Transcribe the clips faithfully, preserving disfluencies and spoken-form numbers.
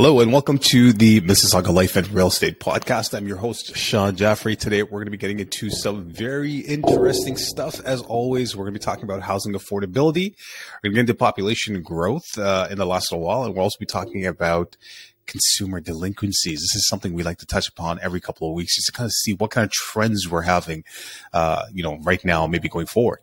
Hello and welcome to the Mississauga Life and Real Estate Podcast. I'm your host, Shan Jaffrey. Today, we're going to be getting into some very interesting stuff. As always, we're going to be talking about housing affordability. We're going to get into population growth uh, in the last little while, and we'll also be talking about consumer delinquencies. This is something we like to touch upon every couple of weeks just to kind of see what kind of trends we're having, uh, you know, right now, maybe going forward.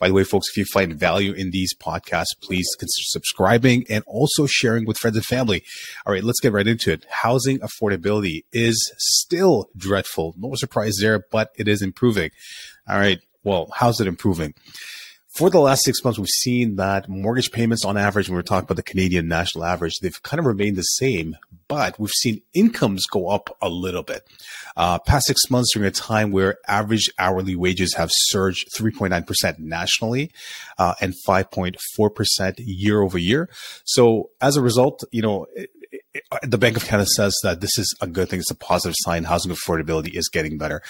By the way, folks, if you find value in these podcasts, please consider subscribing and also sharing with friends and family. All right, let's get right into it. Housing affordability is still dreadful. No surprise there, but it is improving. All right, well, how's it improving? For the last six months, we've seen that mortgage payments on average, when we're talking about the Canadian national average, they've kind of remained the same, but we've seen incomes go up a little bit. Uh, past six months during a time where average hourly wages have surged three point nine percent nationally uh, and five point four percent year over year. So as a result, you know, it, it, the Bank of Canada says that this is a good thing. It's a positive sign. Housing affordability is getting better.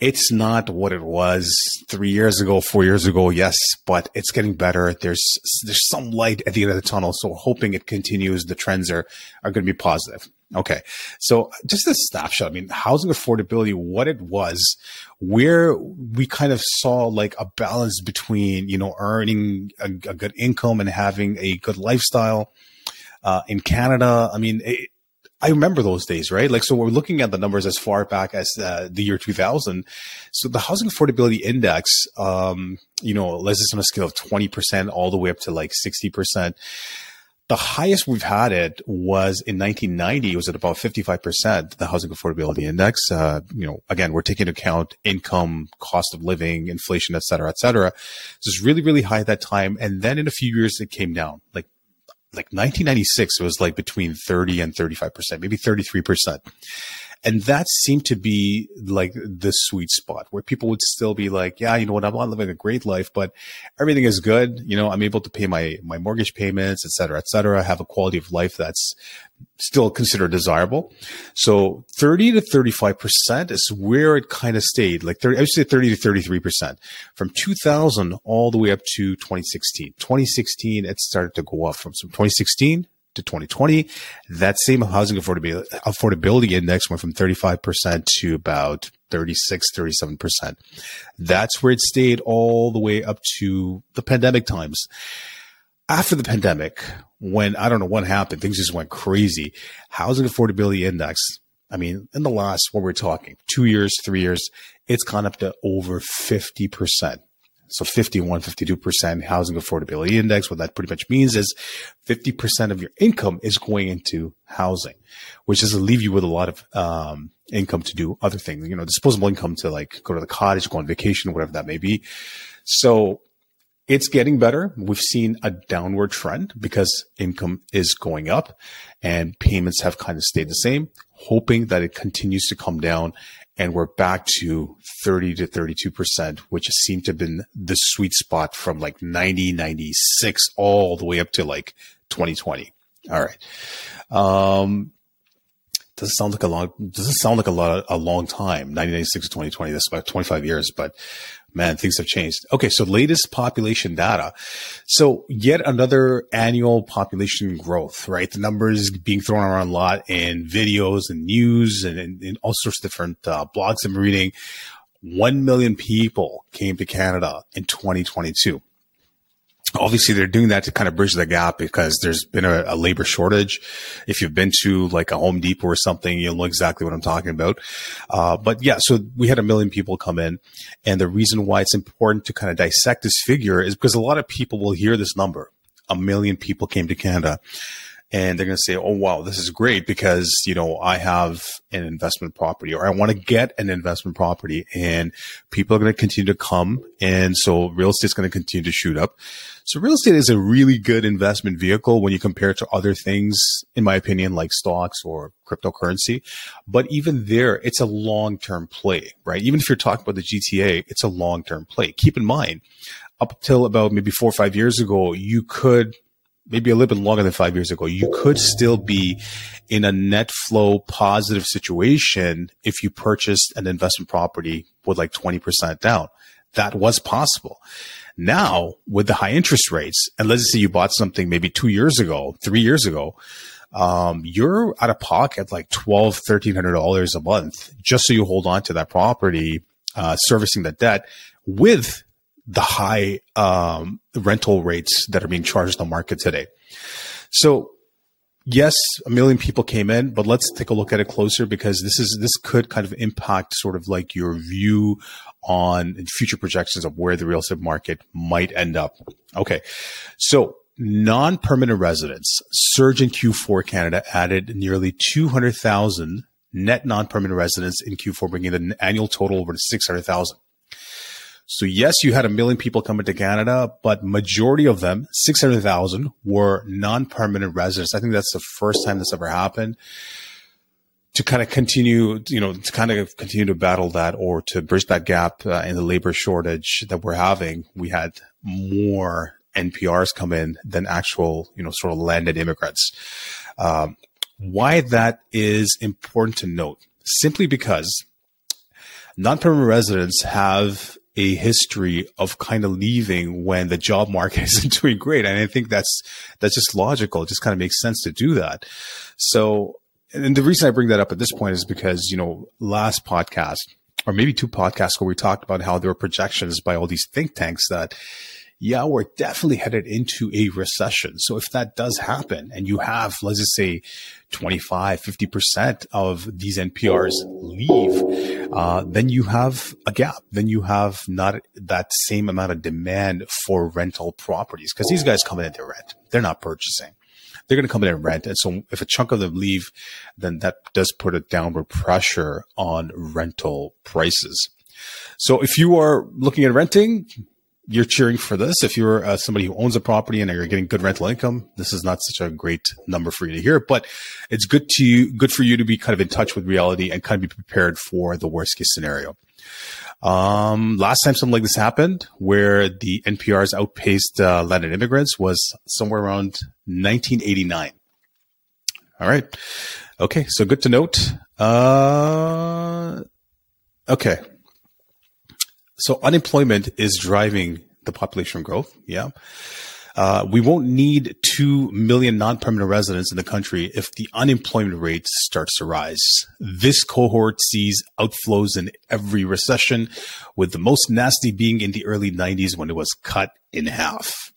It's not what it was three years ago, four years ago, yes, but it's getting better. There's there's some light at the end of the tunnel, so we're hoping it continues. The trends are, are going to be positive. Okay, so just a snapshot. I mean, housing affordability, what it was, where we kind of saw like a balance between, you know, earning a, a good income and having a good lifestyle uh, in Canada. I mean, it, I remember those days, right? Like, so we're looking at the numbers as far back as uh, the year two thousand. So the housing affordability index, um, you know, let's just on a scale of twenty percent all the way up to like sixty percent. The highest we've had it was in nineteen ninety. It was at about fifty-five percent, the housing affordability index. Uh, you know, again, we're taking into account income, cost of living, inflation, et cetera, et cetera. So it's really, really high at that time. And then in a few years, it came down. Like, Like nineteen ninety-six, it was like between thirty and thirty-five percent, maybe thirty-three percent. And that seemed to be like the sweet spot where people would still be like, yeah, you know what? I'm not living a great life, but everything is good. You know, I'm able to pay my, my mortgage payments, et cetera, et cetera. I have a quality of life that's still considered desirable. So thirty to thirty-five percent is where it kind of stayed, like thirty, I would say thirty to thirty-three percent from two thousand all the way up to twenty sixteen. twenty sixteen, it started to go up from some twenty sixteen to twenty twenty. That same housing affordability, affordability index went from thirty-five percent to about thirty-six, thirty-seven percent. That's where it stayed all the way up to the pandemic times. After the pandemic, when I don't know what happened, things just went crazy. Housing affordability index, I mean, in the last, what we're talking, two years, three years, it's gone up to over fifty percent. So fifty-one, fifty-two percent housing affordability index. What that pretty much means is fifty percent of your income is going into housing, which doesn't leave you with a lot of um, income to do other things, you know, disposable income to like go to the cottage, go on vacation, whatever that may be. So it's getting better. We've seen a downward trend because income is going up and payments have kind of stayed the same, hoping that it continues to come down. And we're back to thirty to thirty-two percent, which seemed to have been the sweet spot from like ninety, ninety-six all the way up to like twenty twenty. All right. Um, doesn't sound like a long, doesn't sound like a lot, a long time, nineteen ninety-six to twenty twenty. That's about twenty-five years, but man, things have changed. Okay, so latest population data. So yet another annual population growth, right? The numbers being thrown around a lot in videos and news and in, in all sorts of different uh, blogs I'm reading. One million people came to Canada in twenty twenty-two. Obviously, they're doing that to kind of bridge the gap because there's been a, a labor shortage. If you've been to like a Home Depot or something, you'll know exactly what I'm talking about. Uh, but yeah, so we had a million people come in. And the reason why it's important to kind of dissect this figure is because a lot of people will hear this number. A million people came to Canada. And they're going to say, oh, wow, this is great because, you know, I have an investment property or I want to get an investment property, and people are going to continue to come. And so real estate is going to continue to shoot up. So real estate is a really good investment vehicle when you compare it to other things, in my opinion, like stocks or cryptocurrency. But even there, it's a long-term play, right? Even if you're talking about the G T A, it's a long-term play. Keep in mind, up until about maybe four or five years ago, you could maybe a little bit longer than five years ago, you could still be in a net flow positive situation if you purchased an investment property with like twenty percent down. That was possible. Now, with the high interest rates, and let's say you bought something maybe two years ago, three years ago, um, you're out of pocket like twelve hundred dollars, thirteen hundred dollars a month just so you hold on to that property, uh, servicing that debt with the high um, rental rates that are being charged in the market today. So yes, a million people came in, but let's take a look at it closer, because this is, this could kind of impact sort of like your view on future projections of where the real estate market might end up. Okay. So non-permanent residents surge in Q four. Canada added nearly two hundred thousand net non-permanent residents in Q four, bringing the annual total over to six hundred thousand. So yes, you had a million people coming to Canada, but majority of them, six hundred thousand, were non-permanent residents. I think that's the first time that's ever happened. To kind of continue, you know, to kind of continue to battle that, or to bridge that gap uh, in the labor shortage that we're having, we had more N P Rs come in than actual, you know, sort of landed immigrants. Um, why that is important to note, simply because non-permanent residents have a history of kind of leaving when the job market isn't doing great. And I think that's, that's just logical. It just kind of makes sense to do that. So, and the reason I bring that up at this point is because, you know, last podcast, or maybe two podcasts, where we talked about how there were projections by all these think tanks that, yeah, we're definitely headed into a recession. So if that does happen and you have, let's just say twenty-five, fifty percent of these N P Rs leave, uh, then you have a gap. Then you have not that same amount of demand for rental properties, because these guys come in to rent. They're not purchasing. They're going to come in and rent. And so if a chunk of them leave, then that does put a downward pressure on rental prices. So if you are looking at renting, you're cheering for this. If you're uh, somebody who owns a property and you're getting good rental income, this is not such a great number for you to hear, but it's good to you, good for you to be kind of in touch with reality and kind of be prepared for the worst case scenario. Um, last time something like this happened, where the N P Rs outpaced uh, landed immigrants, was somewhere around nineteen eighty-nine. All right. Okay. So good to note. Uh, okay. So unemployment is driving the population growth. Yeah. Uh, we won't need two million non-permanent residents in the country if the unemployment rate starts to rise. This cohort sees outflows in every recession, with the most nasty being in the early nineties, when it was cut in half.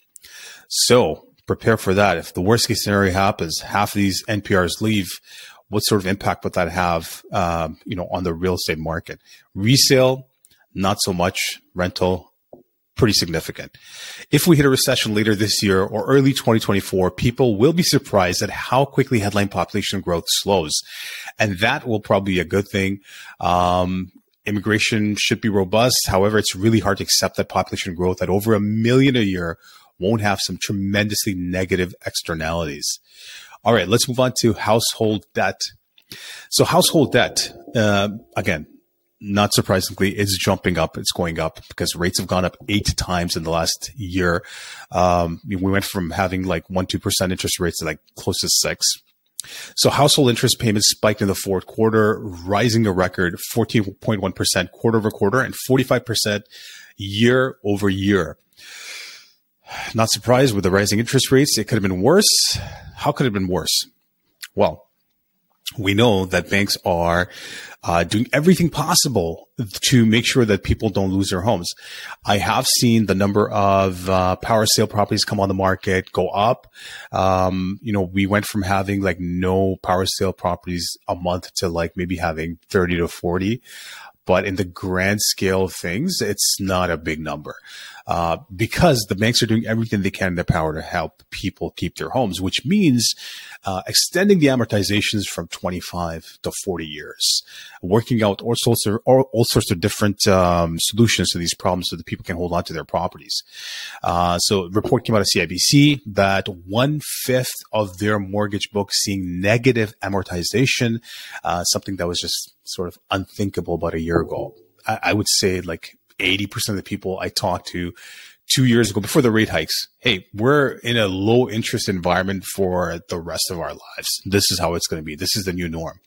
So prepare for that. If the worst case scenario happens, half of these N P Rs leave, what sort of impact would that have, um, you know, on the real estate market? Resale, not so much. Rental, pretty significant. If we hit a recession later this year or early twenty twenty-four, people will be surprised at how quickly headline population growth slows. And that will probably be a good thing. Um, immigration should be robust. However, it's really hard to accept that population growth at over a million a year won't have some tremendously negative externalities. All right, let's move on to household debt. So household debt, uh, again, not surprisingly, it's jumping up. It's going up because rates have gone up eight times in the last year. Um, we went from having like one, two percent interest rates to like close to six. So household interest payments spiked in the fourth quarter, rising a record fourteen point one percent quarter over quarter and forty-five percent year over year. Not surprised with the rising interest rates. It could have been worse. How could it have been worse? Well, we know that banks are uh, doing everything possible to make sure that people don't lose their homes. I have seen the number of uh, power sale properties come on the market go up. Um, you know, we went from having like no power sale properties a month to like maybe having thirty to forty. But in the grand scale of things, it's not a big number uh, because the banks are doing everything they can in their power to help people keep their homes, which means uh, extending the amortizations from twenty-five to forty years, working out all sorts of, all sorts of different um, solutions to these problems so that people can hold on to their properties. Uh, so a report came out of C I B C that one-fifth of their mortgage book seeing negative amortization, uh, something that was just sort of unthinkable about a year ago. I, I would say like eighty percent of the people I talked to two years ago before the rate hikes, hey, we're in a low interest environment for the rest of our lives. This is how it's going to be. This is the new norm.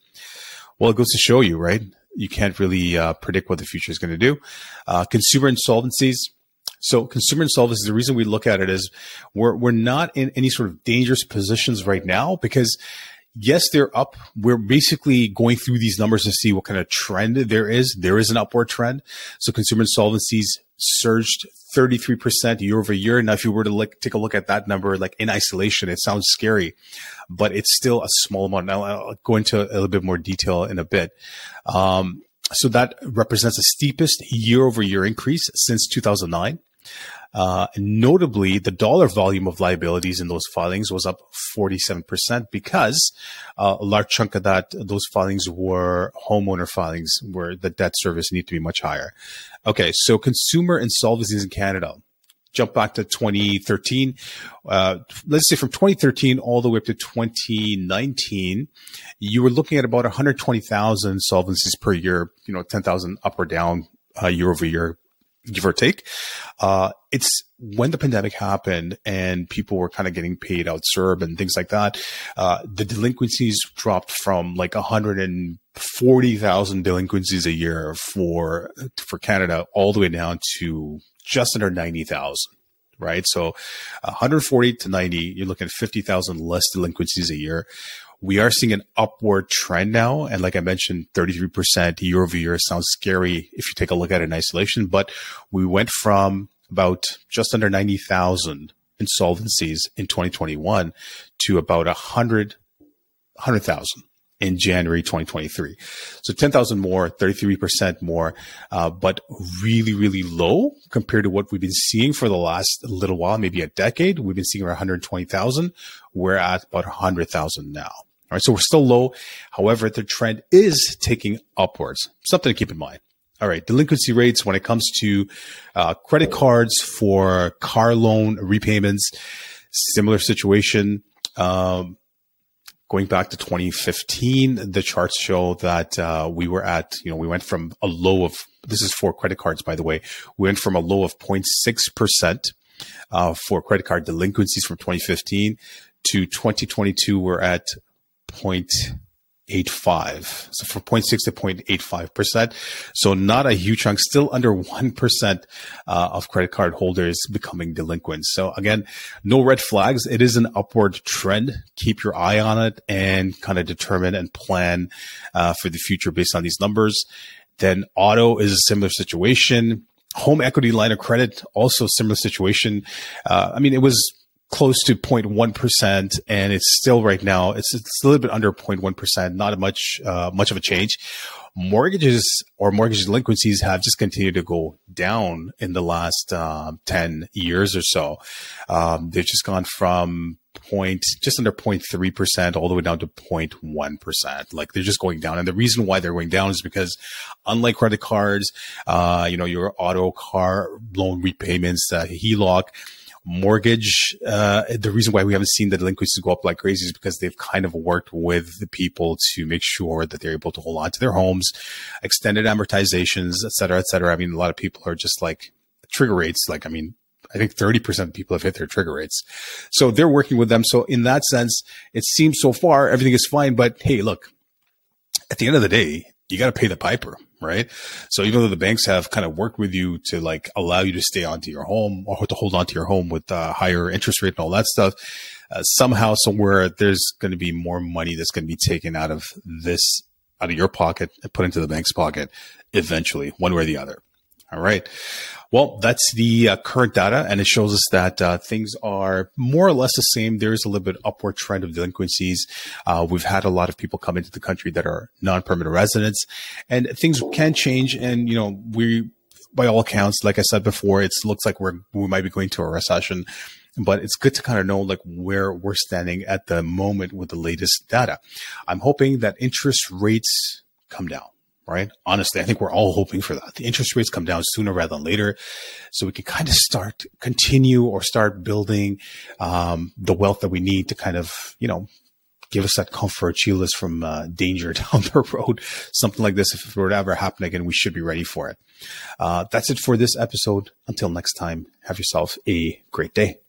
Well, it goes to show you, right? You can't really uh, predict what the future is going to do. Uh, consumer insolvencies. So consumer insolvencies, the reason we look at it is we're, we're not in any sort of dangerous positions right now because yes, they're up. We're basically going through these numbers to see what kind of trend there is. There is an upward trend. So consumer insolvencies surged thirty-three percent year over year. Now, if you were to look, take a look at that number, like in isolation, it sounds scary, but it's still a small amount. Now, I'll go into a little bit more detail in a bit. Um, so that represents the steepest year over year increase since two thousand nine. Uh, notably, the dollar volume of liabilities in those filings was up forty-seven percent because uh, a large chunk of that, those filings were homeowner filings where the debt service needed to be much higher. Okay, so consumer insolvencies in Canada, jump back to twenty thirteen. Uh, let's say from twenty thirteen all the way up to twenty nineteen, you were looking at about one hundred twenty thousand insolvencies per year, you know, ten thousand up or down uh, year over year, give or take. Uh, it's when the pandemic happened and people were kind of getting paid out C E R B and things like that. Uh, the delinquencies dropped from like one hundred forty thousand delinquencies a year for, for Canada all the way down to just under ninety thousand, right? So one hundred forty to ninety, you're looking at fifty thousand less delinquencies a year. We are seeing an upward trend now. And like I mentioned, thirty-three percent year over year sounds scary if you take a look at it in isolation, but we went from about just under ninety thousand insolvencies in twenty twenty-one to about one hundred thousand in January twenty twenty-three. So ten thousand more, thirty-three percent more, uh, but really, really low compared to what we've been seeing for the last little while, maybe a decade. We've been seeing around one hundred twenty thousand. We're at about one hundred thousand now. All right, so we're still low. However, the trend is taking upwards. Something to keep in mind. All right, delinquency rates when it comes to uh, credit cards for car loan repayments, similar situation. Um, going back to twenty fifteen, the charts show that uh, we were at, you know, we went from a low of, this is for credit cards, by the way, we went from a low of zero point six percent uh, for credit card delinquencies from twenty fifteen. To twenty twenty-two, we're at zero point eight five. So from zero point six to zero point eight five percent. So not a huge chunk, still under one percent uh, of credit card holders becoming delinquent. So again, no red flags. It is an upward trend. Keep your eye on it and kind of determine and plan uh, for the future based on these numbers. Then auto is a similar situation. Home equity line of credit, also similar situation. Uh, I mean, it was close to zero point one percent, and it's still right now, it's, it's a little bit under zero point one percent, not much, uh, much of a change. Mortgages or mortgage delinquencies have just continued to go down in the last uh, ten years or so. Um, they've just gone from point, just under zero point three percent all the way down to zero point one percent. Like they're just going down. And the reason why they're going down is because unlike credit cards, uh, you know, your auto car loan repayments, uh, H E L O C, mortgage, uh, the reason why we haven't seen the delinquencies go up like crazy is because they've kind of worked with the people to make sure that they're able to hold on to their homes, extended amortizations, et cetera, et cetera. I mean, a lot of people are just like trigger rates. Like, I mean, I think thirty percent of people have hit their trigger rates. So they're working with them. So in that sense, it seems so far, everything is fine. But hey, look, at the end of the day, you got to pay the piper. Right. So even though the banks have kind of worked with you to like allow you to stay onto your home or to hold onto your home with uh, higher interest rate and all that stuff, uh, somehow, somewhere there's going to be more money that's going to be taken out of this, out of your pocket and put into the bank's pocket eventually, one way or the other. All right. Well, that's the uh, current data, and it shows us that uh, things are more or less the same. There is a little bit upward trend of delinquencies. Uh, we've had a lot of people come into the country that are non-permanent residents, and things can change. And, you know, we, by all accounts, like I said before, it looks like we're, we might be going to a recession, but it's good to kind of know like where we're standing at the moment with the latest data. I'm hoping that interest rates come down. Right? Honestly, I think we're all hoping for that. The interest rates come down sooner rather than later. So we can kind of start, continue or start building, um, the wealth that we need to kind of, you know, give us that comfort, shield us from uh, danger down the road. Something like this, if it were to ever happen again, we should be ready for it. Uh, that's it for this episode. Until next time, have yourself a great day.